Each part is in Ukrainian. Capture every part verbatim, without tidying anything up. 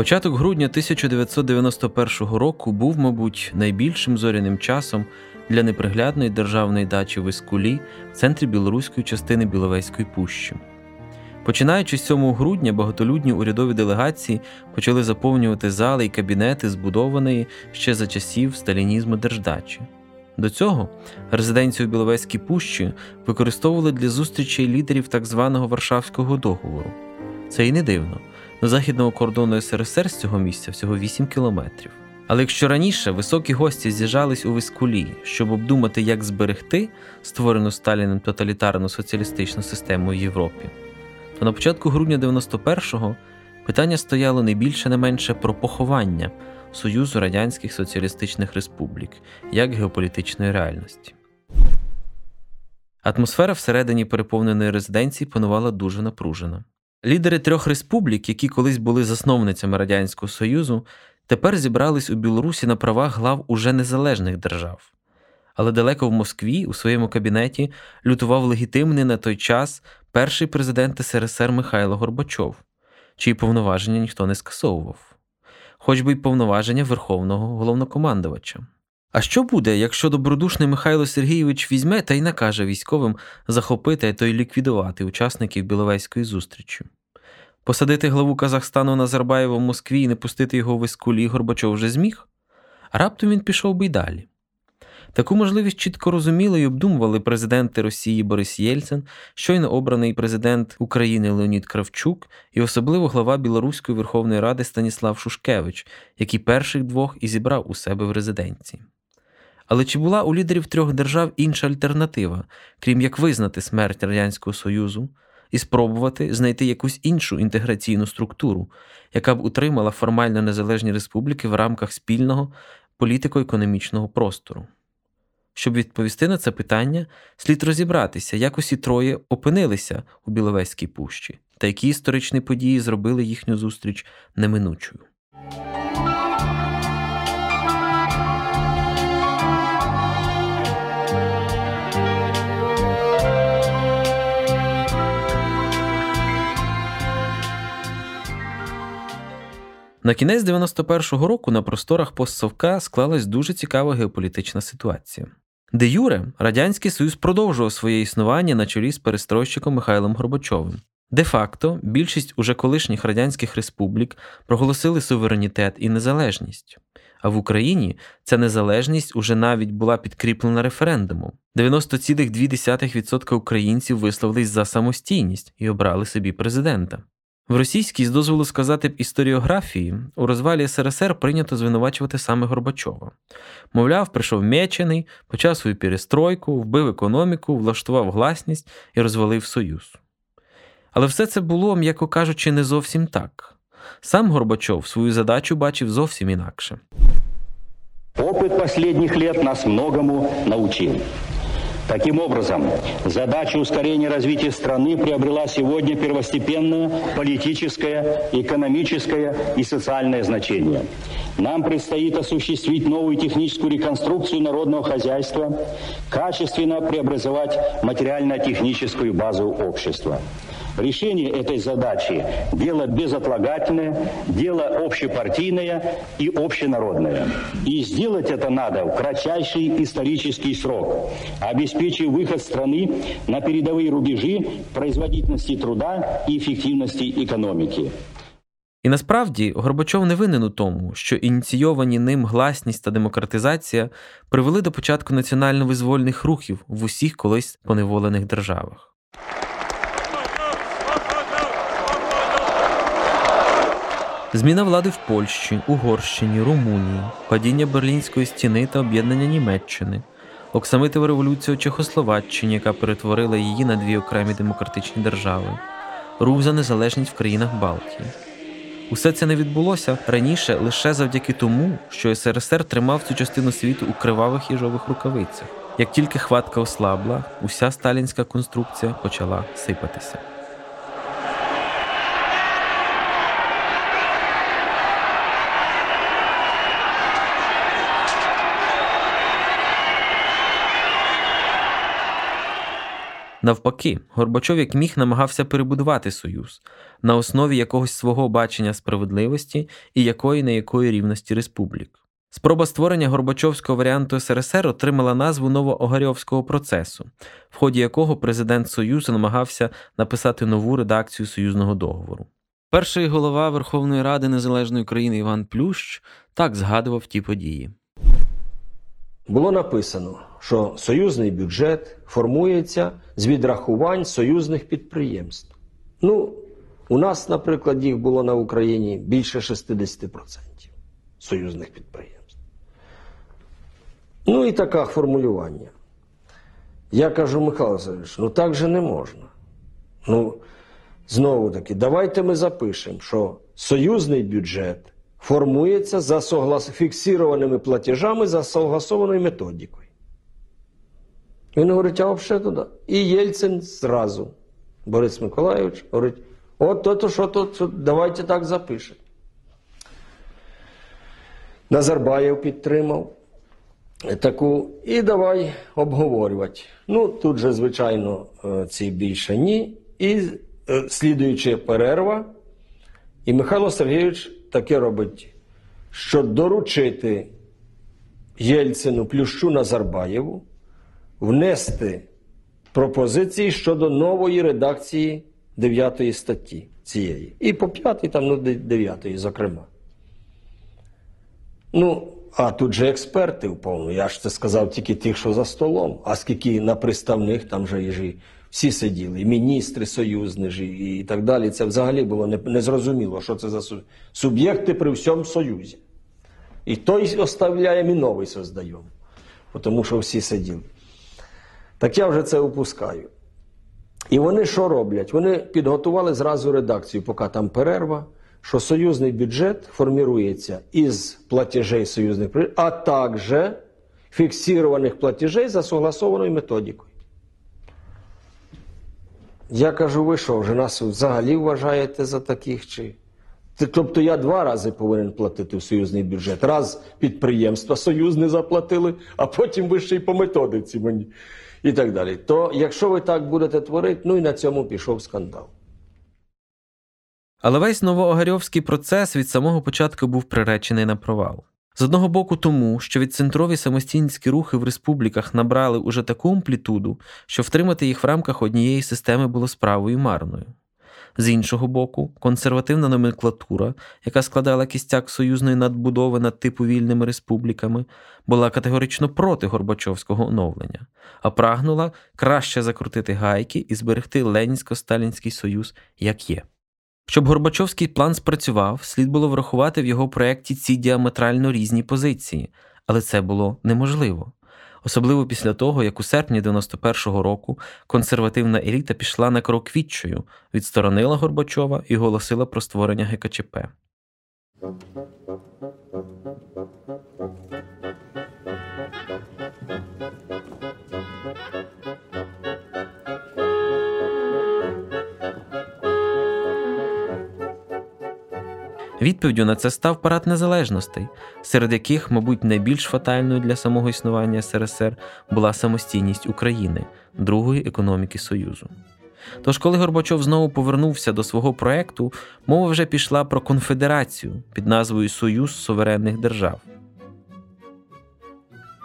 Початок грудня тисяча дев'ятсот дев'яносто першого року був, мабуть, найбільшим зоряним часом для неприглядної державної дачі в Іскулі в центрі білоруської частини Біловезької пущі. Починаючи з сьомого грудня, багатолюдні урядові делегації почали заповнювати зали і кабінети, збудованої ще за часів сталінізму держдачі. До цього резиденцію в Біловезькій пущі використовували для зустрічей лідерів так званого Варшавського договору. Це і не дивно. До західного кордону ес ер ес ер з цього місця всього вісім кілометрів. Але якщо раніше високі гості з'їжджались у Вискулі, щоб обдумати, як зберегти створену Сталіним тоталітарну соціалістичну систему в Європі, то на початку грудня дев'яносто першого питання стояло не більше, не менше про поховання Союзу Радянських Соціалістичних Республік як геополітичної реальності. Атмосфера всередині переповненої резиденції панувала дуже напружена. Лідери трьох республік, які колись були засновницями Радянського Союзу, тепер зібрались у Білорусі на правах глав уже незалежних держав. Але далеко в Москві, у своєму кабінеті, лютував легітимний на той час перший президент ес ер ес ер Михайло Горбачов, чиї повноваження ніхто не скасовував. Хоч би й повноваження Верховного Головнокомандувача. А що буде, якщо добродушний Михайло Сергійович візьме та й накаже військовим захопити, а то й ліквідувати учасників Біловезької зустрічі? Посадити главу Казахстану Назарбаєва в Москві і не пустити його в Іскулі Горбачов вже зміг? А раптом він пішов би й далі. Таку можливість чітко розуміли і обдумували президенти Росії Борис Єльцин, щойно обраний президент України Леонід Кравчук і особливо глава Білоруської Верховної Ради Станіслав Шушкевич, який перших двох і зібрав у себе в резиденції. Але чи була у лідерів трьох держав інша альтернатива, крім як визнати смерть Радянського Союзу і спробувати знайти якусь іншу інтеграційну структуру, яка б утримала формально незалежні республіки в рамках спільного політико-економічного простору? Щоб відповісти на це питання, слід розібратися, як усі троє опинилися у Біловезькій пущі, та які історичні події зробили їхню зустріч неминучою. На кінець дев'яносто першого року на просторах постсовка склалась дуже цікава геополітична ситуація. Де юре, Радянський Союз продовжував своє існування на чолі з перестройщиком Михайлом Горбачовим. Де-факто, більшість уже колишніх радянських республік проголосили суверенітет і незалежність. А в Україні ця незалежність уже навіть була підкріплена референдумом. дев'яносто цілих дві десятих відсотка українців висловились за самостійність і обрали собі президента. В російській, з дозволу сказати б, історіографії, у розвалі ес ер ес ер прийнято звинувачувати саме Горбачова. Мовляв, прийшов мечений, почав свою перестройку, вбив економіку, влаштував гласність і розвалив Союз. Але все це було, м'яко кажучи, не зовсім так. Сам Горбачов свою задачу бачив зовсім інакше. Опит останніх років нас многому навчив. Таким образом, задача ускорения развития страны приобрела сегодня первостепенное политическое, экономическое и социальное значение. Нам предстоит осуществить новую техническую реконструкцию народного хозяйства, качественно преобразовать материально-техническую базу общества. Решение этой задачи – дело безотлагательное, дело общепартийное и общенародное. И сделать это надо в кратчайший исторический срок, обеспечив выход страны на передовые рубежи производительности труда и эффективности экономики. І насправді Горбачов не винен у тому, що ініційовані ним гласність та демократизація привели до початку національно-визвольних рухів в усіх колись поневолених державах. Зміна влади в Польщі, Угорщині, Румунії, падіння Берлінської стіни та об'єднання Німеччини, оксамитова революція у Чехословаччині, яка перетворила її на дві окремі демократичні держави, рух за незалежність в країнах Балтії. Усе це не відбулося раніше лише завдяки тому, що ес ер ес ер тримав цю частину світу у кривавих їжових рукавицях. Як тільки хватка ослабла, уся сталінська конструкція почала сипатися. Навпаки, Горбачов як міг намагався перебудувати Союз на основі якогось свого бачення справедливості і якої на якої рівності республік. Спроба створення Горбачовського варіанту ес ер ес ер отримала назву Новоогарьовського процесу, в ході якого президент Союзу намагався написати нову редакцію Союзного договору. Перший голова Верховної Ради Незалежної України Іван Плющ так згадував ті події. Було написано, що союзний бюджет формується з відрахувань союзних підприємств. Ну, у нас, наприклад, їх було на Україні більше шістдесят відсотків союзних підприємств. Ну і таке формулювання. Я кажу, Михайло Васильович, ну так же не можна. Ну, знову-таки, давайте ми запишемо, що союзний бюджет формується за соглас... фіксованими платежами за согласованою методикою. Він говорить, а взагалі туди. І Єльцин зразу, Борис Миколайович, говорить, от то, що то, давайте так запишемо. Назарбаєв підтримав таку, і давай обговорювати. Ну, тут же, звичайно, ці більше ні. І е, слідуюча перерва, і Михайло Сергійович таке робить, що доручити Єльцину, Плющу, Назарбаєву внести пропозиції щодо нової редакції дев'ятої статті цієї. І по п'ятій, там, ну, дев'ятої, зокрема. Ну, а тут же експерти вповну. Я ж це сказав тільки тих, що за столом. А скільки на приставних, там же і ж всі сиділи, і міністри союзнижі, і так далі. Це взагалі було незрозуміло, що це за суб'єкти при всьому Союзі. І той оставляє, і новий создаємо, тому що всі сиділи. Так я вже це опускаю. І вони що роблять? Вони підготували зразу редакцію, поки там перерва, що союзний бюджет формірується із платежей союзних, а також фіксованих платежей за согласованою методикою. Я кажу, ви що, вже нас взагалі вважаєте за таких? Чи? Тобто я два рази повинен платити в союзний бюджет. Раз підприємства союзне заплатили, а потім ви ще й по методиці мені. І так далі. То якщо ви так будете творити, ну і на цьому пішов скандал. Але весь новоогарьовський процес від самого початку був приречений на провал. З одного боку тому, що відцентрові самостійницькі рухи в республіках набрали уже таку амплітуду, що втримати їх в рамках однієї системи було справою марною. З іншого боку, консервативна номенклатура, яка складала кістяк союзної надбудови над типу вільними республіками, була категорично проти Горбачовського оновлення, а прагнула краще закрутити гайки і зберегти Ленінсько-Сталінський Союз як є. Щоб Горбачовський план спрацював, слід було врахувати в його проєкті ці діаметрально різні позиції, але це було неможливо. Особливо після того, як у серпні дев'яносто першого року консервативна еліта пішла на крок відчаю, відсторонила Горбачова і оголосила про створення ге ка че пе. Відповіддю на це став парад незалежностей, серед яких, мабуть, найбільш фатальною для самого існування ес ер ес ер була самостійність України, другої економіки Союзу. Тож, коли Горбачов знову повернувся до свого проекту, мова вже пішла про конфедерацію під назвою «Союз суверенних держав».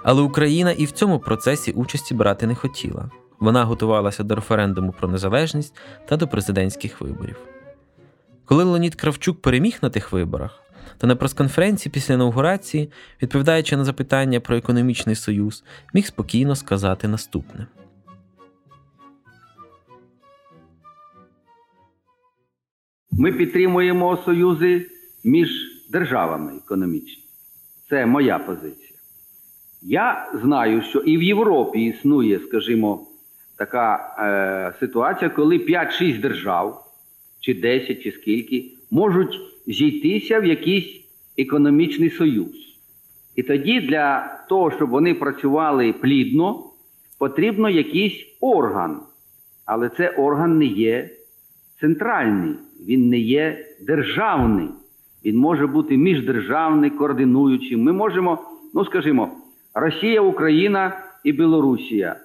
Але Україна і в цьому процесі участі брати не хотіла. Вона готувалася до референдуму про незалежність та до президентських виборів. Коли Леонід Кравчук переміг на тих виборах, то на прес-конференції після інаугурації, відповідаючи на запитання про економічний союз, міг спокійно сказати наступне. Ми підтримуємо союзи між державами економічні. Це моя позиція. Я знаю, що і в Європі існує, скажімо, така е- ситуація, коли п'ять-шість держав, чи десять, чи скільки, можуть зійтися в якийсь економічний союз. І тоді для того, щоб вони працювали плідно, потрібно якийсь орган. Але цей орган не є центральний, він не є державний. Він може бути міждержавний, координуючий. Ми можемо, ну скажімо, Росія, Україна і Білорусія.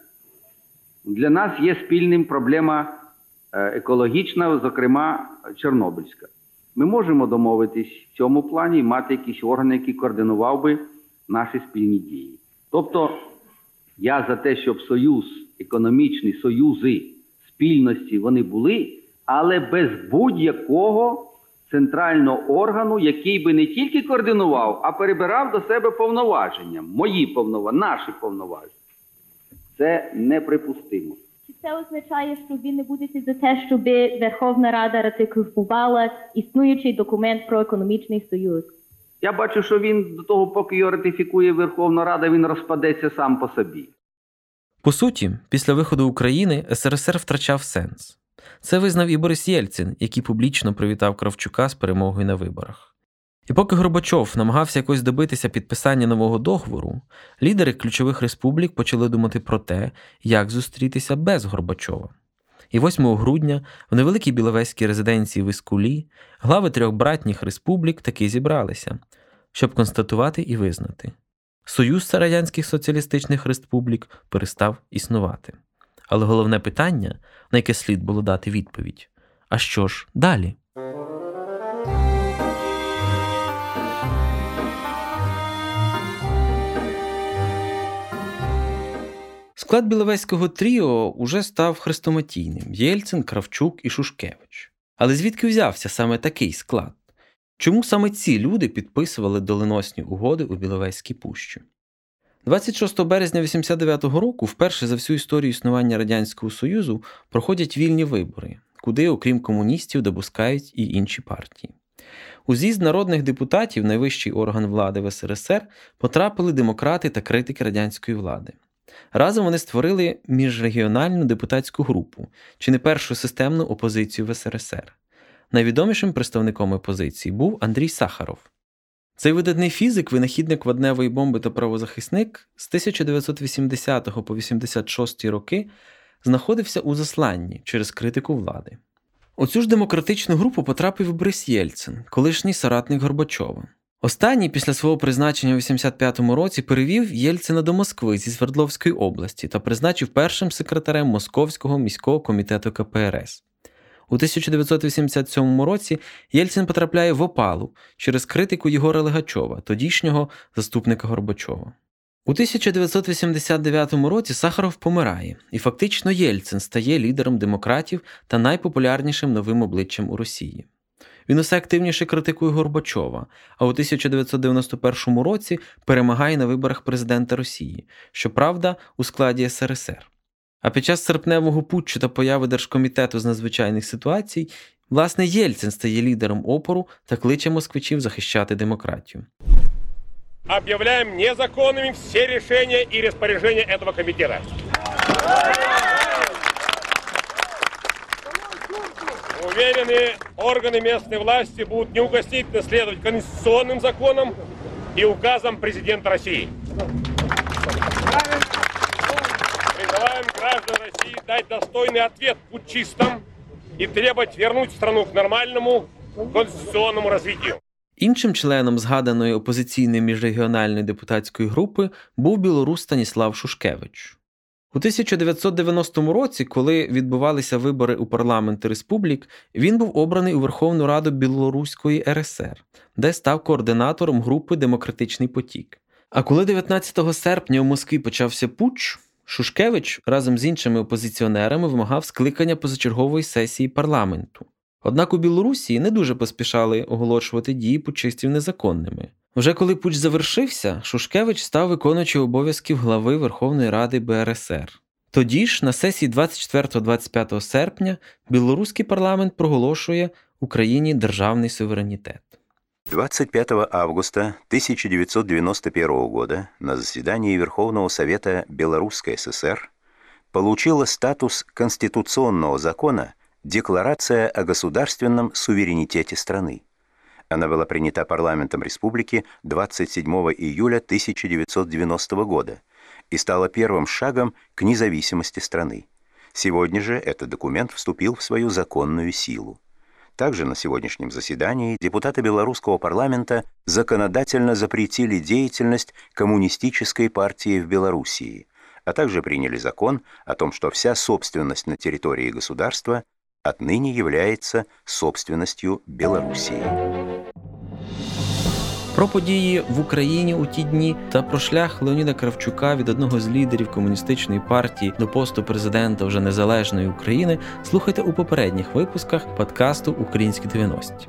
Для нас є спільним проблема екологічна, зокрема чорнобильська. Ми можемо домовитись в цьому плані і мати якісь органи, які координував би наші спільні дії. Тобто я за те, щоб союз, економічні союзи, спільності вони були, але без будь-якого центрального органу, який би не тільки координував, а перебирав до себе повноваження. Мої повноваження, наші повноваження. Це неприпустимо. Чи це означає, що ви не будете за те, щоб Верховна Рада ратифікувала існуючий документ про економічний союз? Я бачу, що він до того, поки його ратифікує Верховна Рада, він розпадеться сам по собі. По суті, після виходу України ес ер ес ер втрачав сенс. Це визнав і Борис Єльцин, який публічно привітав Кравчука з перемогою на виборах. І поки Горбачов намагався якось добитися підписання нового договору, лідери ключових республік почали думати про те, як зустрітися без Горбачова. І восьмого грудня в невеликій біловезькій резиденції в Іскулі глави трьох братніх республік таки зібралися, щоб констатувати і визнати. Союз радянських соціалістичних республік перестав існувати. Але головне питання, на яке слід було дати відповідь – а що ж далі? Склад біловезького тріо уже став хрестоматійним – Єльцин, Кравчук і Шушкевич. Але звідки взявся саме такий склад? Чому саме ці люди підписували доленосні угоди у Біловезькій пущі? двадцять шостого березня вісімдесят дев'ятого року вперше за всю історію існування Радянського Союзу проходять вільні вибори, куди, окрім комуністів, допускають і інші партії. У з'їзд народних депутатів, найвищий орган влади в ес ер ес ер, потрапили демократи та критики радянської влади. Разом вони створили міжрегіональну депутатську групу, чи не першу системну опозицію в ес ер ес ер. Найвідомішим представником опозиції був Андрій Сахаров. Цей видатний фізик, винахідник вадневої бомби та правозахисник з тисяча дев'ятсот вісімдесятого по вісімдесят шостий роки знаходився у засланні через критику влади. У цю ж демократичну групу потрапив Борис Єльцин, колишній соратник Горбачова. Останній після свого призначення у вісімдесят п'ятому році перевів Єльцина до Москви зі Свердловської області та призначив першим секретарем Московського міського комітету ка пе ер ес. У тисяча дев'ятсот вісімдесят сьомому році Єльцин потрапляє в опалу через критику Єгора Легачова, тодішнього заступника Горбачова. У тисяча дев'ятсот вісімдесят дев'ятому році Сахаров помирає, і фактично Єльцин стає лідером демократів та найпопулярнішим новим обличчям у Росії. Він усе активніше критикує Горбачова, а у тисяча дев'ятсот дев'яносто першому році перемагає на виборах президента Росії, щоправда, у складі ес ер ес ер. А під час серпневого путчу та появи Держкомітету з надзвичайних ситуацій, власне, Єльцин стає лідером опору та кличе москвичів захищати демократію. Об'являємо незаконними всі рішення і розпорядження цього комітету. Уверены, органы местной власти будут неукоснительно следовать конституционным законам и указам президента России. Призываем граждан России дать достойный ответ путчистам и требовать вернуть страну к нормальному конституционному развитию. Іншим членом згаданої опозиційної міжрегіональної депутатської групи був білорус Станіслав Шушкевич. У тисяча дев'ятсот дев'яностому році, коли відбувалися вибори у парламенти республік, він був обраний у Верховну Раду Білоруської РСР, де став координатором групи «Демократичний потік». А коли дев'ятнадцятого серпня у Москві почався путч, Шушкевич разом з іншими опозиціонерами вимагав скликання позачергової сесії парламенту. Однак у Білорусі не дуже поспішали оголошувати дії путчистів незаконними. Вже коли путч завершився, Шушкевич став виконуючим обов'язків глави Верховної Ради БРСР. Тоді ж, на сесії двадцять четвертого - двадцять п'ятого серпня, білоруський парламент проголошує Україні державний суверенітет. двадцать пятого августа тысяча девятьсот девяносто первого года на заседании Верховного Совета Белорусской ССР получила статус конституционного закона Декларация о государственном суверенитете страны. Она была принята парламентом республики двадцать седьмого июля тысяча девятьсот девяностого года и стала первым шагом к независимости страны. Сегодня же этот документ вступил в свою законную силу. Также на сегодняшнем заседании депутаты белорусского парламента законодательно запретили деятельность Коммунистической партии в Белоруссии, а также приняли закон о том, что вся собственность на территории государства отныне является собственностью Білорусі. Про події в Україні у ті дні та про шлях Леоніда Кравчука від одного з лідерів комуністичної партії до посту президента вже незалежної України слухайте у попередніх випусках подкасту «Українські дев'яності».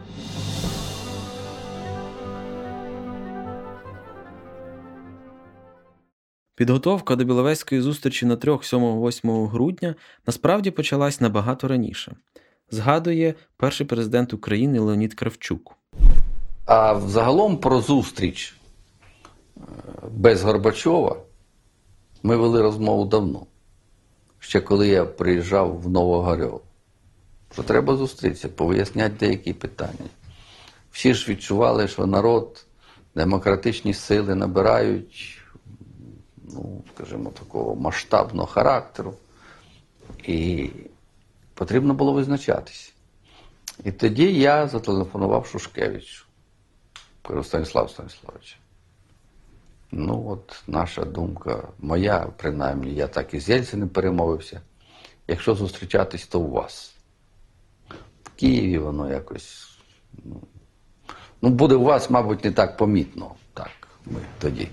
Підготовка до Біловезької зустрічі на третьому, сьомому, восьмому грудня насправді почалась набагато раніше, згадує перший президент України Леонід Кравчук. А взагалом про зустріч без Горбачова ми вели розмову давно, ще коли я приїжджав в Новогарьов, що треба зустрітися, повиясняти деякі питання. Всі ж відчували, що народ, демократичні сили набирають, ну, скажімо, такого масштабного характеру, і потрібно було визначатись. І тоді я зателефонував Шушкевичу, кажу: Станіслав Станіславович, ну от наша думка, моя, принаймні, я так і з Єльциним перемовився, якщо зустрічатись, то у вас. В Києві воно якось, ну, буде у вас, мабуть, не так помітно, так, ми тоді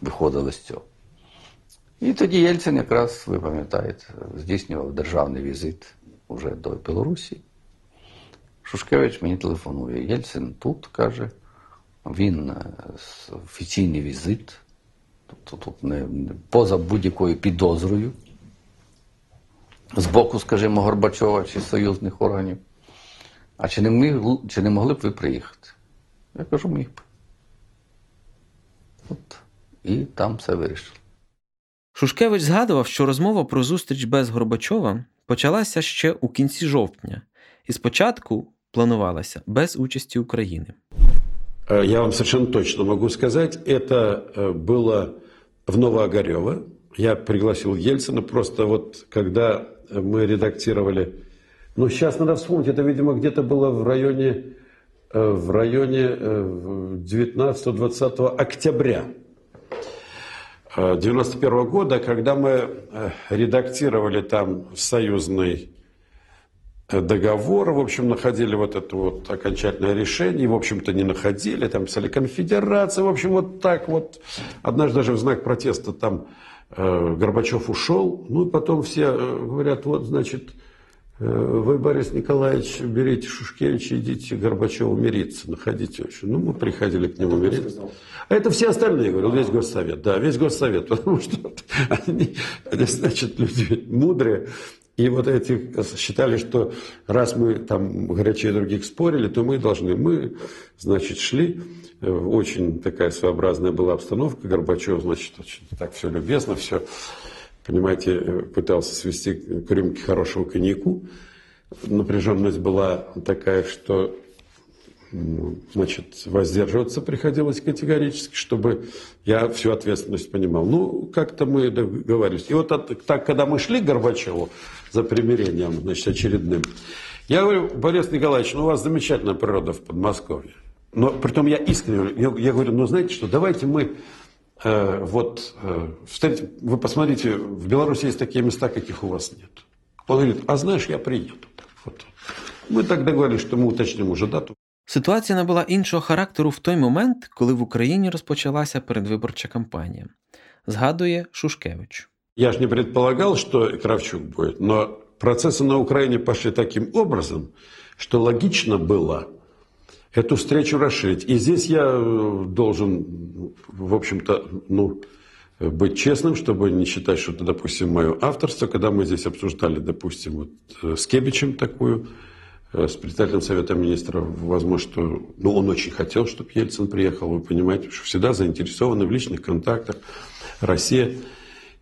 виходили з цього. І тоді Єльцин якраз, ви пам'ятаєте, здійснював державний візит уже до Білорусі. Шушкевич мені телефонує. Єльцин тут, каже, він офіційний візит, тобто тут не, не, поза будь-якою підозрою з боку, скажімо, Горбачова чи союзних органів. А чи не, ми, чи не могли б ви приїхати? Я кажу, міг б. От. І там все вирішили. Шушкевич згадував, що розмова про зустріч без Горбачова почалася ще у кінці жовтня. І спочатку планувалася без участі України. Я вам совершенно точно могу сказать, это было в Новоогарёво. Я пригласил Ельцина просто вот, когда мы редактировали. Ну, сейчас надо вспомнить, это, видимо, где-то было в районе, в районе девятнадцатого-двадцатого октября девяносто первого года, когда мы редактировали там союзный договор, в общем, находили вот это вот окончательное решение, в общем-то, не находили, там писали конфедерация, в общем, вот так вот. Однажды даже в знак протеста там э, Горбачев ушел, ну и потом все говорят, вот, значит, э, вы, Борис Николаевич, берите Шушкевича, идите Горбачеву мириться, находите вообще. Ну, мы приходили к нему мириться. А это все остальные, говорил, весь Госсовет, да, весь Госсовет, потому что они, значит, люди мудрые. И вот эти считали, что раз мы там горячее других спорили, то мы должны. Мы, значит, шли. Очень такая своеобразная была обстановка. Горбачев, значит, очень так все любезно, все, понимаете, пытался свести к рюмке хорошего коньяку. Напряженность была такая, что, значит, воздерживаться приходилось категорически, чтобы я всю ответственность понимал. Ну, как-то мы договорились. И вот от, так, когда мы шли к Горбачеву за примирением, значит, очередным. Я говорю, Борис Николаевич, ну у вас замечательная природа в Подмосковье. Но притом я искренне, я, я говорю, ну знаете что, давайте мы э, вот, э, встретим, вы посмотрите, в Беларуси есть такие места, каких у вас нет. Он говорит, а знаешь, я приеду. Вот. Мы так договорились, что мы уточним уже дату. Ситуація набула іншого характеру в той момент, коли в Україні розпочалася передвиборча кампанія. Згадує Шушкевич. Я ж не предполагал, что Кравчук будет, но процессы на Украине пошли таким образом, что логично было эту встречу расширить. И здесь я должен, в общем-то, ну, быть честным, чтобы не считать, что это, допустим, мое авторство. Когда мы здесь обсуждали, допустим, вот с Кебичем такую, с председателем Совета Министров, возможно, что, ну, он очень хотел, чтобы Ельцин приехал, вы понимаете, что всегда заинтересованы в личных контактах Россия.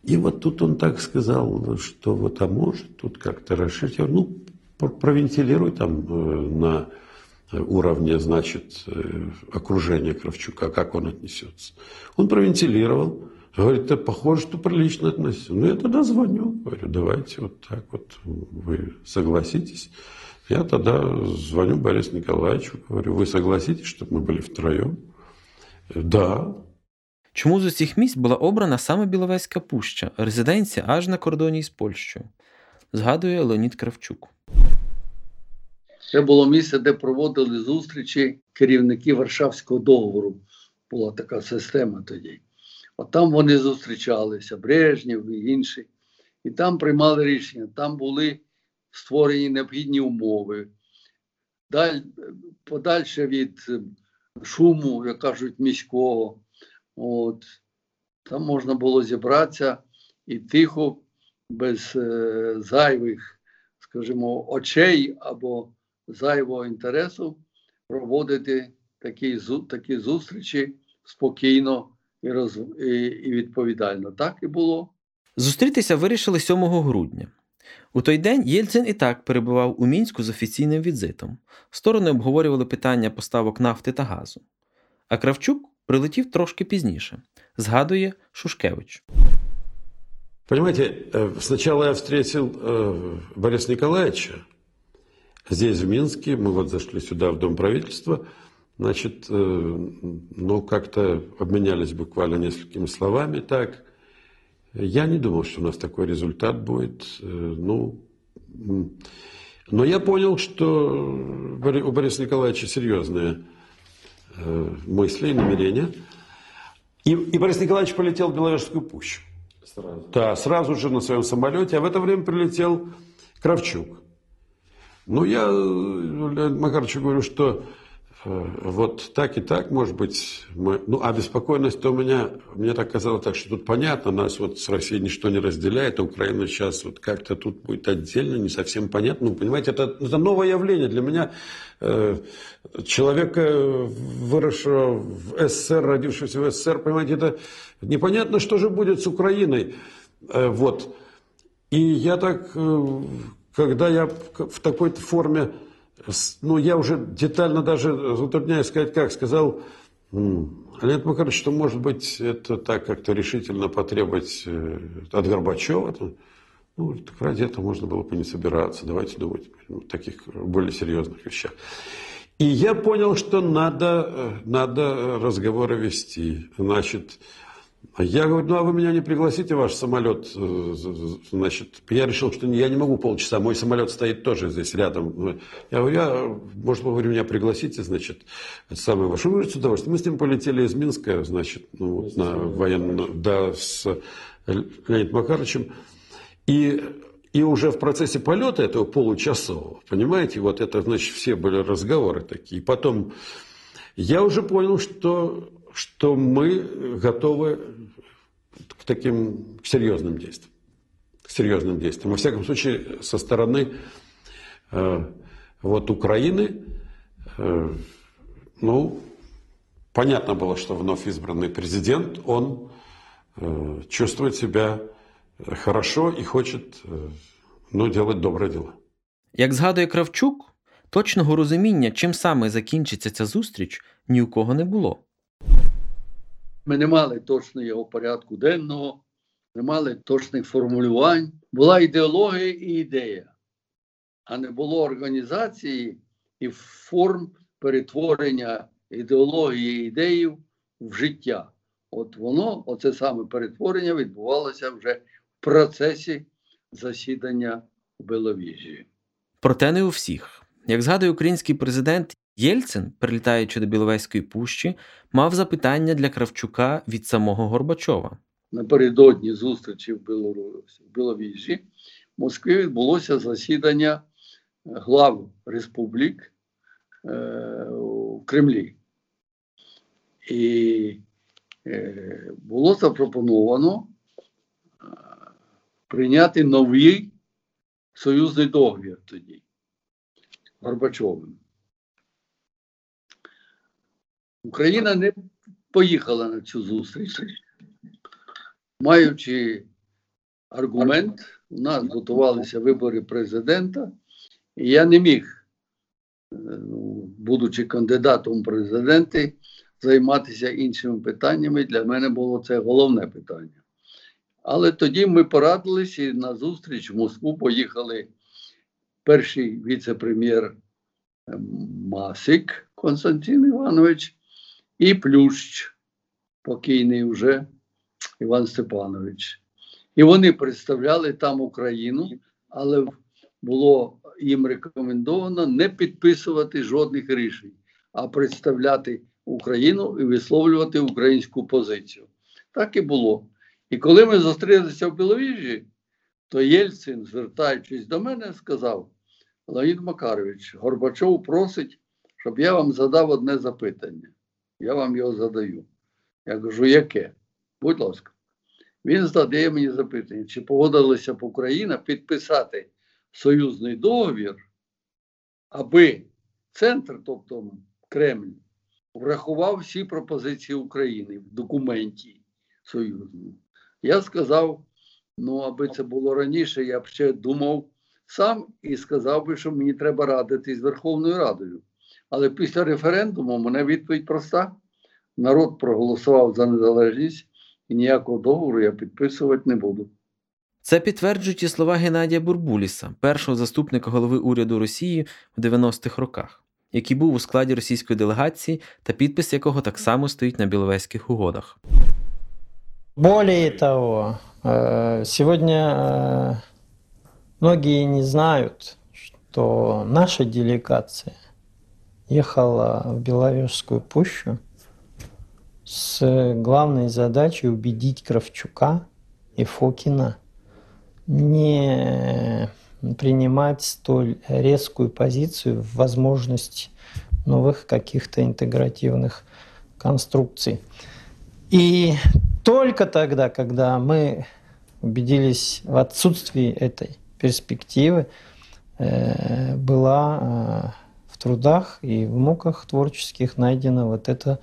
И вот тут он так сказал, что вот, а может тут как-то расширить. Я говорю, ну, провентилируй там на уровне, значит, окружения Кравчука, как он отнесется. Он провентилировал, говорит, да, похоже, что прилично относится. Ну, я тогда звоню, говорю, давайте вот так вот, вы согласитесь. Я тогда звоню Борису Николаевичу, говорю, вы согласитесь, чтобы мы были втроем? Да. Чому з усіх місць була обрана саме Біловезька пуща, резиденція аж на кордоні із Польщею, згадує Леонід Кравчук. Це було місце, де проводили зустрічі керівники Варшавського договору. Була така система тоді. От там вони зустрічалися, Брежнєв і інші. І там приймали рішення, там були створені необхідні умови. Даль, подальше від шуму, як кажуть, міського. От. Там можна було зібратися і тихо, без е, зайвих, скажімо, очей або зайвого інтересу проводити такі, такі зустрічі спокійно і, роз, і, і відповідально. Так і було. Зустрітися вирішили сьомого грудня. У той день Єльцин і так перебував у Мінську з офіційним візитом. Сторони обговорювали питання поставок нафти та газу. А Кравчук прилетів трошки пізніше, згадує Шушкевич. Понимаете, сначала я встретил Бориса Николаевича здесь, в Минске. Мы вот зашли сюда, в Дом правительства. Значит, ну, как-то обменялись буквально несколькими словами так. Я не думал, что у нас такой результат будет. Ну, но я понял, что у Бориса Николаевича серьезные мысли и намерения. И, и Борис Николаевич полетел в Беловежскую пущу. Сразу. Да, сразу же на своем самолете. А в это время прилетел Кравчук. Ну, я Леониду Макаровичу говорю, что э, вот так и так, может быть, мы... Ну, а беспокойность-то у меня, мне так казалось, так, что тут понятно, нас вот с Россией ничто не разделяет, а Украина сейчас вот как-то тут будет отдельно, не совсем понятно. Ну, понимаете, это, это новое явление для меня, э, человека, выросшего в СССР, родившегося в СССР, понимаете, это... Непонятно, что же будет с Украиной, вот. И я так, когда я в такой форме, ну, я уже детально даже затрудняюсь сказать, как сказал Леонид Макарович, что, может быть, это так как-то решительно потребовать от Горбачева. Ну, так ради этого можно было бы не собираться, давайте думать о таких более серьезных вещах. И я понял, что надо, надо разговоры вести, значит... Я говорю, ну а вы меня не пригласите, ваш самолет, значит, я решил, что я не могу полчаса, мой самолет стоит тоже здесь рядом. Я говорю, я, может, вы меня пригласите, значит, это самое ваше. Вы говорите, с удовольствием. Мы с ним полетели из Минска, значит, ну, на военную, да, с Леонидом Макаровичем. И, и уже в процессе полета этого получасового, понимаете, вот это, значит, все были разговоры такие. И потом я уже понял, что... что мы готовы к таким к серьезным действиям. К серьезным действиям. Во всяком случае, со стороны э, вот, Украины, э, ну, понятно было, что вновь избранный президент, он э, чувствует себя хорошо и хочет э, ну, делать добрые дела. Як згадує Кравчук, точного розуміння, чим саме закінчиться ця зустріч, ні у кого не було. Ми не мали точно його порядку денного, не мали точних формулювань. Була ідеологія і ідея, а не було організації і форм перетворення ідеології і ідеїв в життя. От воно, оце саме перетворення відбувалося вже в процесі засідання в Біловіжжі. Проте не у всіх. Як згадує український президент, Єльцин, прилітаючи до Біловезької пущі, мав запитання для Кравчука від самого Горбачова. Напередодні зустрічі в Біловіжжі в Москві відбулося засідання глав республік е, в Кремлі. І е, було запропоновано е, прийняти новий союзний договір тоді Горбачовим. Україна не поїхала на цю зустріч, маючи аргумент, у нас готувалися вибори президента, і я не міг, будучи кандидатом в президенти, займатися іншими питаннями, для мене було це головне питання. Але тоді ми порадились і на зустріч в Москву поїхали перший віце-прем'єр Масик Константин Іванович і Плющ, покійний вже Іван Степанович. І вони представляли там Україну, але було їм рекомендовано не підписувати жодних рішень, а представляти Україну і висловлювати українську позицію. Так і було. І коли ми зустрілися в Біловіжжі, то Єльцин, звертаючись до мене, сказав: Леонід Макарович, Горбачов просить, щоб я вам задав одне запитання. Я вам його задаю. Я кажу: яке? Будь ласка. Він задає мені запитання, чи погодилася б Україна підписати союзний договір, аби центр, тобто Кремль, врахував всі пропозиції України в документі союзному. Я сказав, ну, аби це було раніше, я б ще думав сам і сказав би, що мені треба радитись з Верховною Радою. Але після референдуму мене відповідь проста. Народ проголосував за незалежність і ніякого договору я підписувати не буду. Це підтверджують і слова Геннадія Бурбуліса, першого заступника голови уряду Росії в дев'яностих роках, який був у складі російської делегації та підпис якого так само стоїть на Біловезьких угодах. Более того, сегодня многие не знают, что наша делегация ехала в Беловежскую пущу с главной задачей убедить Кравчука и Фокина не принимать столь резкую позицию в возможность новых каких-то интегративных конструкций. И только тогда, когда мы убедились в отсутствии этой перспективы, была в трудах и в муках творческих найдена вот эта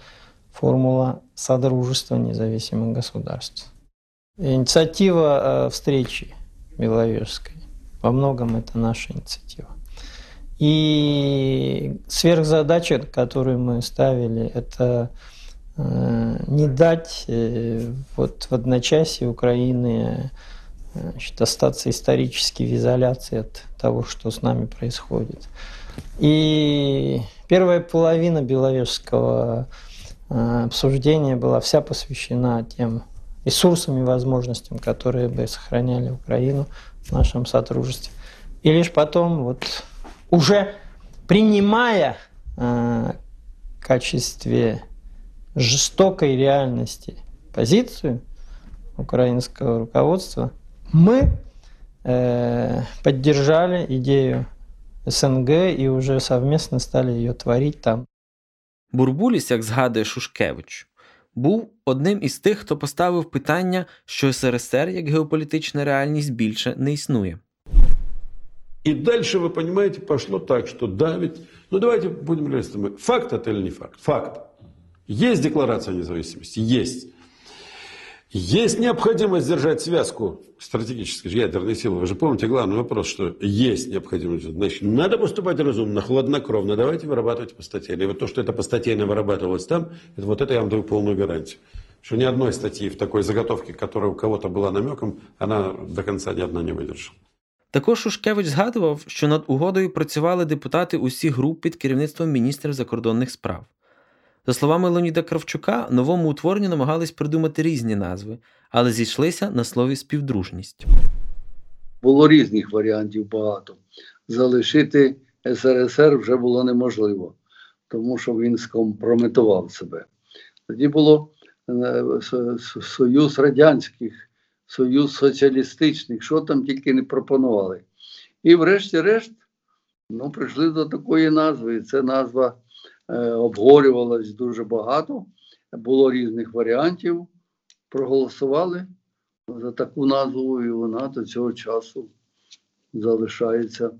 формула содружества независимых государств. Инициатива встречи Беловежской, во многом это наша инициатива. И сверхзадача, которую мы ставили, это не дать вот в одночасье Украины, значит, остаться исторически в изоляции от того, что с нами происходит. И первая половина Беловежского обсуждения была вся посвящена тем ресурсам и возможностям, которые бы сохраняли Украину в нашем сотрудничестве. И лишь потом, вот, уже принимая в качестве жестокой реальности позицию украинского руководства, мы э, поддержали идею СНГ и уже совместно стали ее творить там. Бурбуліс, як згадує Шушкевич, був одним із тих, хто поставив питання, що СРСР як геополітична реальність більше не існує. І далі, ви розумієте, пішло так, що давить. Ну давайте будемо реалістами. Факт це чи не факт? Факт. Есть декларация о независимости? Есть. Есть необходимость держать связку стратегической ядерной силы. Вы же помните главный вопрос, что есть необходимость. Значит, надо поступать разумно, хладнокровно. Давайте вырабатывать по статейно. И вот то, что это по статейно вырабатывалось там, это вот это я вам даю полную гарантию. Что ни одной статьи в такой заготовке, которая у кого-то была намеком, она до конца ни одна не выдержала. Також Шушкевич згадував, що над угодою працювали депутати усіх груп під керівництвом міністрів закордонних справ. За словами Леоніда Кравчука, новому утворенню намагались придумати різні назви, але зійшлися на слові «співдружність». Було різних варіантів багато. Залишити ес ер ес ер вже було неможливо, тому що він скомпрометував себе. Тоді було Союз Радянських, Союз Соціалістичних, що там тільки не пропонували. І врешті-решт, ну, прийшли до такої назви, це назва обговорювалось дуже багато, було різних варіантів, проголосували за таку назву, і вона до цього часу залишається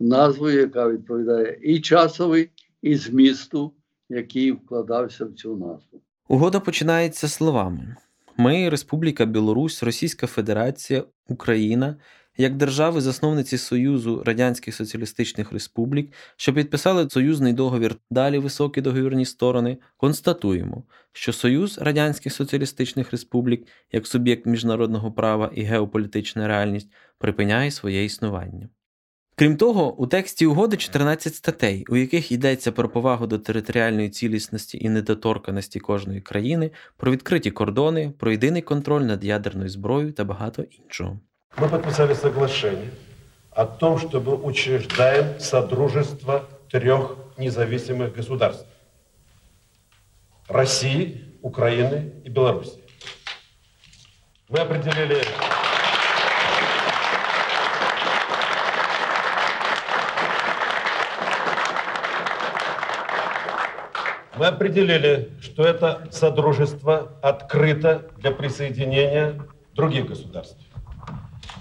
назвою, яка відповідає і часові, і змісту, який вкладався в цю назву. Угода починається словами: «Ми, Республіка Білорусь, Російська Федерація, Україна, як держави-засновниці Союзу Радянських Соціалістичних Республік, що підписали союзний договір, далі високі договірні сторони, констатуємо, що Союз Радянських Соціалістичних Республік, як суб'єкт міжнародного права і геополітична реальність, припиняє своє існування. Крім того, у тексті угоди чотирнадцять статей, у яких йдеться про повагу до територіальної цілісності і недоторканості кожної країни, про відкриті кордони, про єдиний контроль над ядерною зброєю та багато іншого. Ми підписали соглашення о том, що ми учреждаємо содружество трьох незалежних государств – Росії, України і Білорусі. Ми определили... Мы определили, что это содружество открыто для присоединения других государств,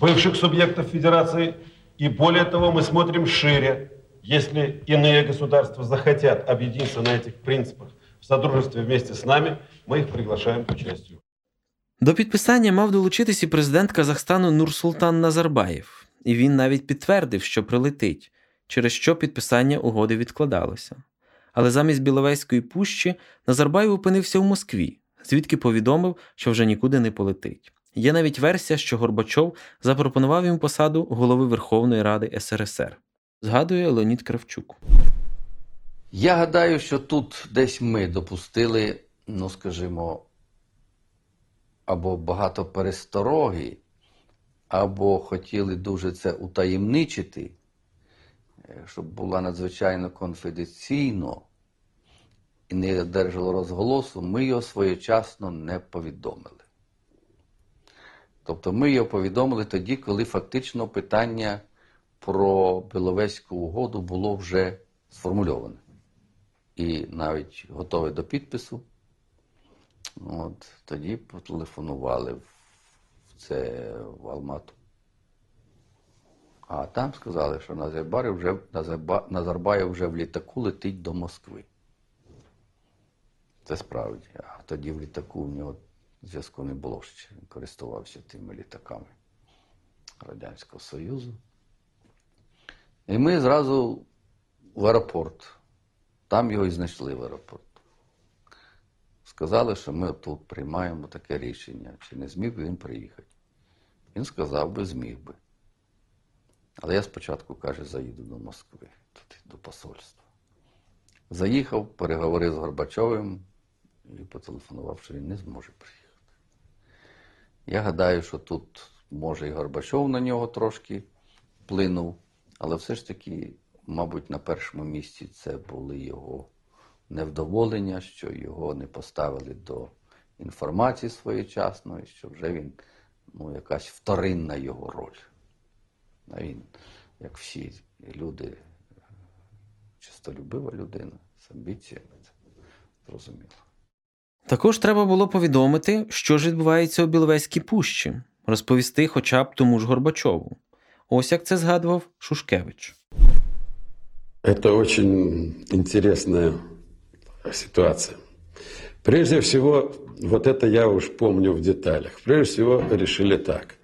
бывших субъектов Федерации, и более того, мы смотрим шире. Если иные государства захотят объединиться на этих принципах в содружестве вместе с нами, мы их приглашаем к участию. До підписання мав долучитись і президент Казахстану Нурсултан Назарбаєв, і він навіть підтвердив, що прилетить, через що підписання угоди відкладалося. Але замість Біловезької пущі Назарбаєв опинився в Москві, звідки повідомив, що вже нікуди не полетить. Є навіть версія, що Горбачов запропонував йому посаду голови Верховної Ради ес ер ес ер. Згадує Леонід Кравчук. Я гадаю, що тут десь ми допустили, ну скажімо, або багато перестороги, або хотіли дуже це утаємничити, щоб була надзвичайно конфіденційно і не одержала розголосу, ми його своєчасно не повідомили. Тобто ми його повідомили тоді, коли фактично питання про Біловезьку угоду було вже сформульоване. І навіть готове до підпису. От, тоді потелефонували в, це, в Алмату. А там сказали, що Назарбаєв вже, Назарба, Назарбаєв вже в літаку летить до Москви. Це справді. А тоді в літаку в нього зв'язку не було ще. Він користувався тими літаками Радянського Союзу. І ми зразу в аеропорт. Там його і знайшли в аеропорт. Сказали, що ми тут приймаємо таке рішення. Чи не зміг би він приїхати? Він сказав би, зміг би. Але я спочатку, каже, заїду до Москви, туди, до посольства. Заїхав, переговорив з Горбачовим і потелефонував, що він не зможе приїхати. Я гадаю, що тут, може, і Горбачов на нього трошки вплинув, але все ж таки, мабуть, на першому місці це були його невдоволення, що його не поставили до інформації своєчасної, що вже він, ну, якась вторинна його роль. А він, як всі люди, чистолюбива людина, з амбіціями, зрозуміло. Також треба було повідомити, що ж відбувається у Біловезькій пущі, розповісти хоча б тому ж Горбачову. Ось як це згадував Шушкевич. Це дуже цікава ситуація. Прежде всего, вот это я уж помню в деталях. Прежде всего, решили так.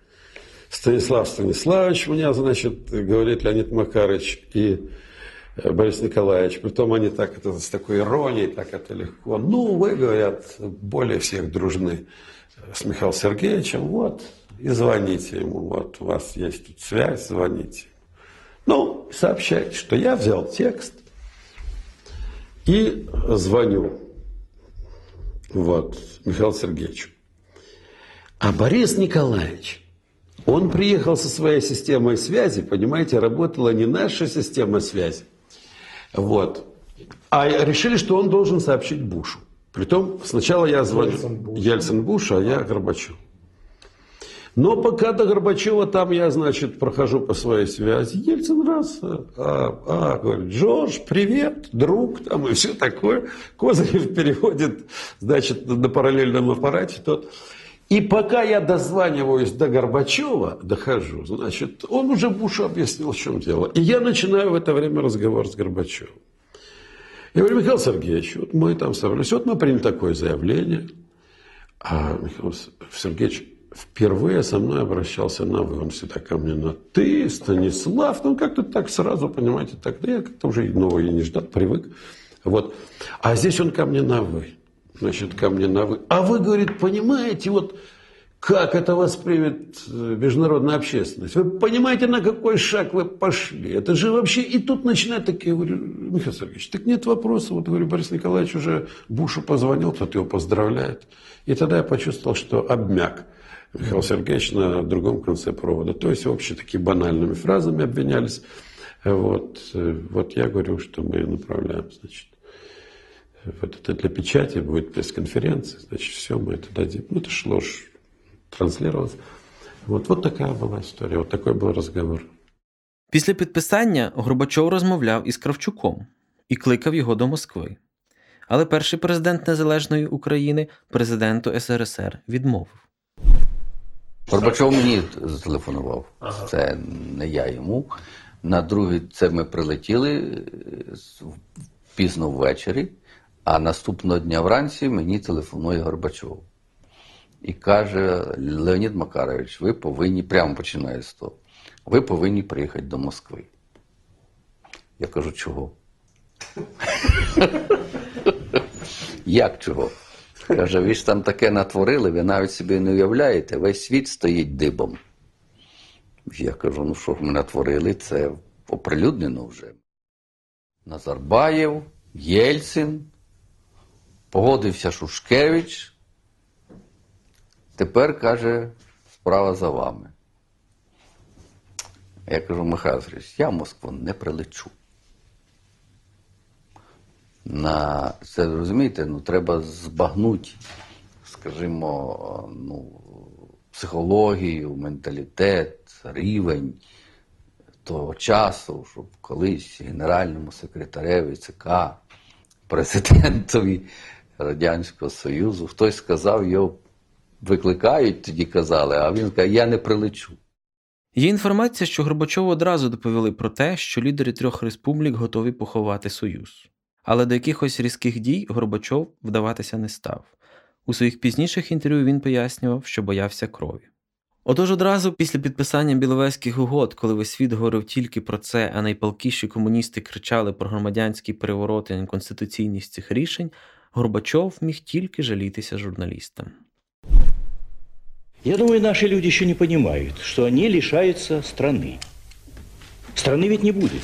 Станислав Станиславович меня, значит, говорит Леонид Макарыч и Борис Николаевич. Притом они так это с такой иронией, так это легко. Ну, вы, говорят, более всех дружны с Михаилом Сергеевичем. Вот, и звоните ему. Вот, у вас есть тут связь, звоните. Ну, сообщайте, что я взял текст и звоню. Вот, Михаилу Сергеевичу. А Борис Николаевич... Он приехал со своей системой связи, понимаете, работала не наша система связи. Вот. А решили, что он должен сообщить Бушу. Притом сначала я звоню Ельцин-Буш, а я Горбачев. Но пока до Горбачева там я, значит, прохожу по своей связи. Ельцин раз, а, а говорит, Джордж, привет, друг, там и все такое. Козырев переводит, значит, на параллельном аппарате тот... И пока я дозваниваюсь до Горбачева, дохожу, значит, он уже Бушу объяснил, в чем дело. И я начинаю в это время разговор с Горбачевым. Я говорю, Михаил Сергеевич, вот мы там собрались, вот мы приняли такое заявление. А Михаил Сергеевич впервые со мной обращался на «вы». Он всегда ко мне на «ты», Станислав. Ну, как-то так сразу, понимаете, тогда я как-то уже нового я не ждал, привык. Вот. А здесь он ко мне на «вы». Значит, ко мне на «вы». А вы, говорит, понимаете, вот Как это воспримет международная общественность? Вы понимаете, на какой шаг вы пошли? Это же вообще... И тут начинают такие... Говорю, Михаил Сергеевич, так нет вопроса. Вот, говорю, Борис Николаевич уже Бушу позвонил, тот его поздравляет. И тогда я почувствовал, что обмяк Михаил Сергеевич на другом конце провода. То есть вообще такие банальными фразами обвинялись. Вот, вот я говорю, что мы направляем, значит. Вот это для печати будет пресс-конференция. Значит, все, мы это дадим. Ну, это ж ложь. Транслировалось. От, от така була історія, от такий був розговор. Після підписання Горбачов розмовляв із Кравчуком і кликав його до Москви. Але перший президент Незалежної України президенту ес ер ес ер відмовив. Горбачов мені зателефонував. Ага. Це не я йому. На другий це ми прилетіли пізно ввечері, а наступного дня вранці мені телефонує Горбачов. І каже, Леонід Макарович, ви повинні, прямо починає з того, ви повинні приїхати до Москви. Я кажу, чого? Як чого? Каже, ви ж там таке натворили, ви навіть собі не уявляєте, весь світ стоїть дибом. Я кажу, ну що ж ми натворили, це оприлюднено вже. Назарбаєв, Єльцин, погодився Шушкевич. Тепер, каже, справа за вами. Я кажу, Михайло Сергійович, я в Москву не прилечу. На... Це, розумієте, ну, треба збагнути, скажімо, ну, психологію, менталітет, рівень того часу, щоб колись генеральному секретареві ЦК, президентові Радянського Союзу, хтось сказав його, викликають, тоді казали, а він каже, я не прилечу. Є інформація, що Горбачову одразу доповіли про те, що лідери трьох республік готові поховати Союз. Але до якихось різких дій Горбачов вдаватися не став. У своїх пізніших інтерв'ю він пояснював, що боявся крові. Отож одразу після підписання Біловезьких угод, коли весь світ говорив тільки про це, а найпалкіші комуністи кричали про громадянський переворот і неконституційність цих рішень, Горбачов міг тільки жалітися журналістам. Я думаю, наши люди еще не понимают, что они лишаются страны. Страны ведь не будет.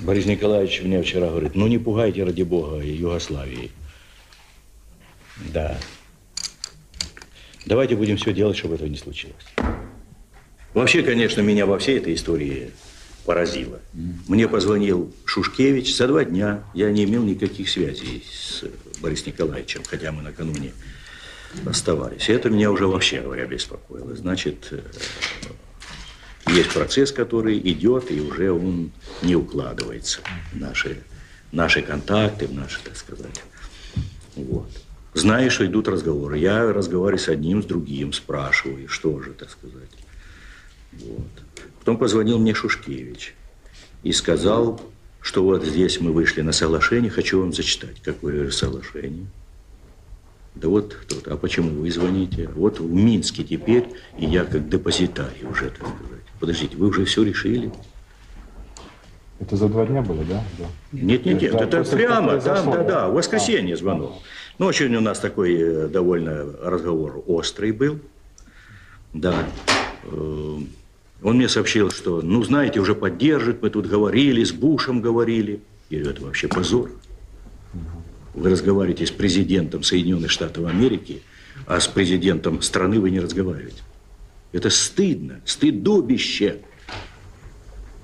Борис Николаевич мне вчера говорит, ну не пугайте, ради бога, Югославии. Да. Давайте будем все делать, чтобы этого не случилось. Вообще, конечно, меня во всей этой истории поразило. Мне позвонил Шушкевич. За два дня я не имел никаких связей с Борисом Николаевичем, хотя мы накануне... оставались. И это меня уже вообще, говоря, беспокоило. Значит, есть процесс, который идет, и уже он не укладывается в наши, наши контакты, в наши, так сказать. Вот. Знаю, что идут разговоры. Я разговариваю с одним, с другим, спрашиваю, что же, так сказать. Вот. Потом позвонил мне Шушкевич и сказал, что вот здесь мы вышли на соглашение, хочу вам зачитать, какое соглашение. Да вот, вот, а почему вы звоните? Вот в Минске теперь, и я как депозитарий уже, так сказать. Подождите, вы уже все решили? Это за два дня было, да? Да. Нет, нет, нет, да, это прямо, там, зашло, да, да, да, в воскресенье а, звонок. Ну, очень у нас такой довольно разговор острый был, да. Он мне сообщил, что, ну, знаете, уже поддержит, мы тут говорили, с Бушем говорили. И это вообще позор. Вы разговариваете с президентом Соединенных Штатов Америки, а с президентом страны вы не разговариваете. Это стыдно, стыдобище.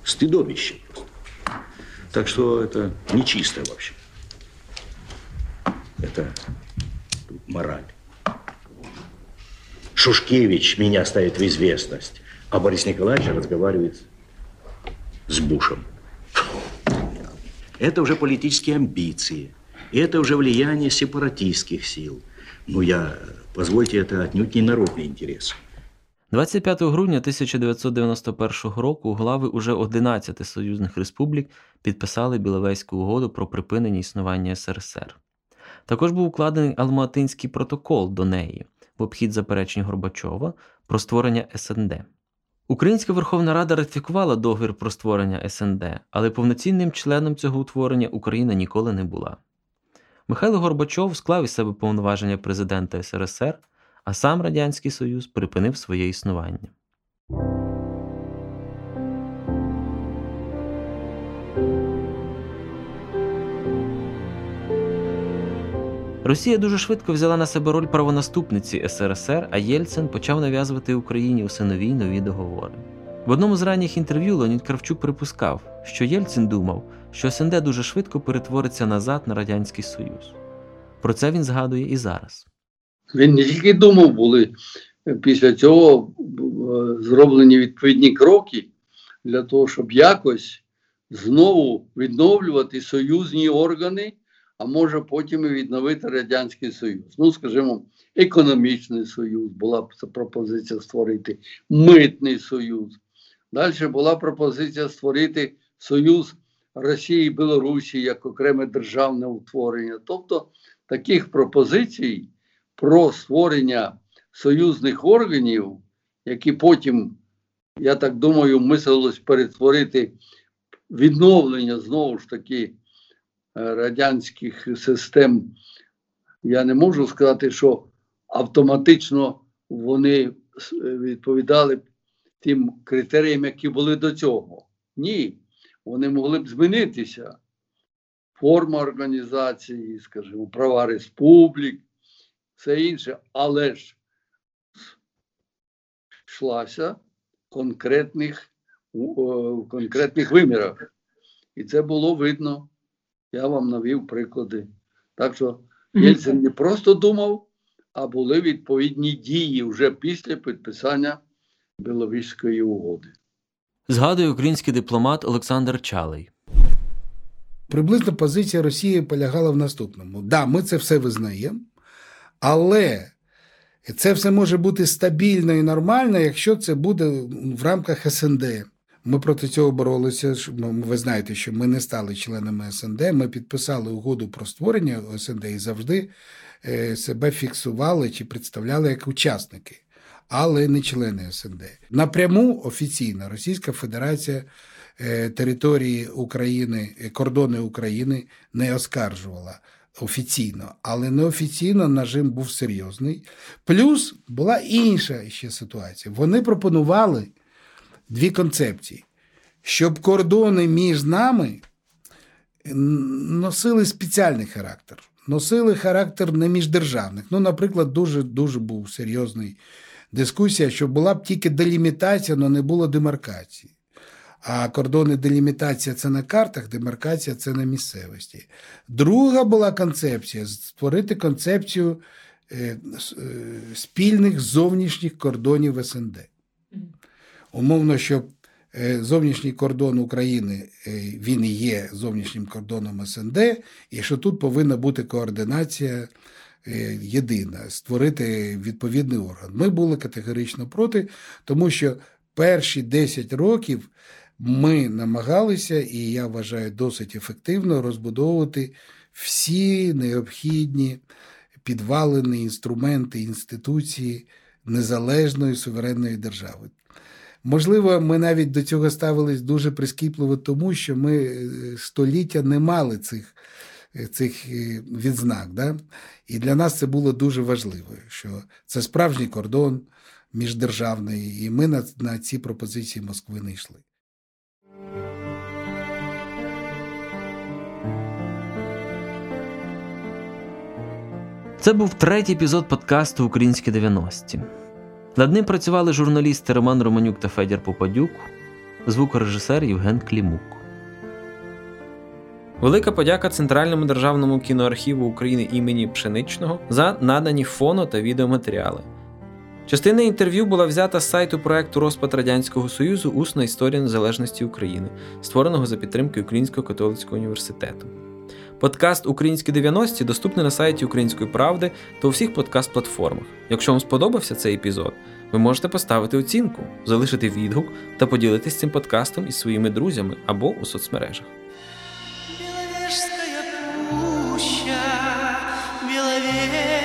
Стыдобище просто. Так что это нечисто вообще. Это мораль. Шушкевич меня ставит в известность, а Борис Николаевич разговаривает с Бушем. Это уже политические амбиции. Это уже влияние сепаратистских сил. Ну, я, позвольте, это отнюдь не народный интерес. двадцять п'ятого грудня тисяча дев'ятсот дев'яносто першого року глави уже одинадцяти союзних республік підписали Біловезьку угоду про припинення існування ес ер ес ер. Також був укладений Алматинський протокол до неї в обхід заперечень Горбачова про створення ес ен де. Українська Верховна Рада ратифікувала договір про створення ес ен де, але повноцінним членом цього утворення Україна ніколи не була. Михайло Горбачов склав із себе повноваження президента ес ер ес ер, а сам Радянський Союз припинив своє існування. Росія дуже швидко взяла на себе роль правонаступниці ес ер ес ер, а Єльцин почав нав'язувати Україні усе нові й нові договори. В одному з ранніх інтерв'ю Леонід Кравчук припускав, що Єльцин думав, що ес ен де дуже швидко перетвориться назад на Радянський Союз. Про це він згадує і зараз. Він не тільки думав, були після цього зроблені відповідні кроки для того, щоб якось знову відновлювати союзні органи, а може потім і відновити Радянський Союз. Ну, скажімо, економічний союз, була пропозиція створити, митний союз. Далі була пропозиція створити союз Росії і Білорусі як окреме державне утворення. Тобто таких пропозицій про створення союзних органів, які потім, я так думаю, мислилось перетворити відновлення, знову ж таки, радянських систем, я не можу сказати, що автоматично вони відповідали тим критеріям, які були до цього. Ні, вони могли б змінитися. Форма організації, скажімо, права республік, все інше, але ж йшлося в конкретних, в конкретних вимірах. І це було видно. Я вам навів приклади. Так що Єльцин не просто думав, а були відповідні дії вже після підписання Біловіжської угоди. Згадує український дипломат Олександр Чалий. Приблизно позиція Росії полягала в наступному. Да, ми це все визнаємо, але це все може бути стабільно і нормально, якщо це буде в рамках ес ен де. Ми проти цього боролися, ви знаєте, що ми не стали членами ес ен де, ми підписали угоду про створення ес ен де і завжди себе фіксували чи представляли як учасники, але не члени ес ен де. Напряму офіційно Російська Федерація території України, кордони України не оскаржувала офіційно, але неофіційно нажим був серйозний. Плюс була інша ще ситуація. Вони пропонували дві концепції. Щоб кордони між нами носили спеціальний характер. Носили характер не міждержавних. Ну, наприклад, дуже-дуже був серйозний дискусія, що була б тільки делімітація, але не було демаркації. А кордони делімітація – це на картах, демаркація – це на місцевості. Друга була концепція – створити концепцію спільних зовнішніх кордонів ес ен де. Умовно, що зовнішній кордон України, він і є зовнішнім кордоном ес ен де, і що тут повинна бути координація єдина, створити відповідний орган. Ми були категорично проти, тому що перші десять років ми намагалися, і я вважаю досить ефективно, розбудовувати всі необхідні підвалини, інструменти, інституції незалежної суверенної держави. Можливо, ми навіть до цього ставились дуже прискіпливо, тому що ми століття не мали цих, цих відзнак. Да? І для нас це було дуже важливо, що це справжній кордон міждержавний, і ми на, на ці пропозиції Москви не йшли. Це був третій епізод подкасту «Українські дев'яності». Над ним працювали журналісти Роман Романюк та Федір Попадюк, звукорежисер Євген Клімук. Велика подяка Центральному державному кіноархіву України імені Пшеничного за надані фоно- та відеоматеріали. Частина інтерв'ю була взята з сайту проекту «Розпад Радянського Союзу. Усна історія незалежності України», створеного за підтримки Українського католицького університету. Подкаст «Українські дев'яності» доступний на сайті «Української правди» та у всіх подкаст-платформах. Якщо вам сподобався цей епізод, ви можете поставити оцінку, залишити відгук та поділитися цим подкастом із своїми друзями або у соцмережах. Біловежська пуща, Біловежська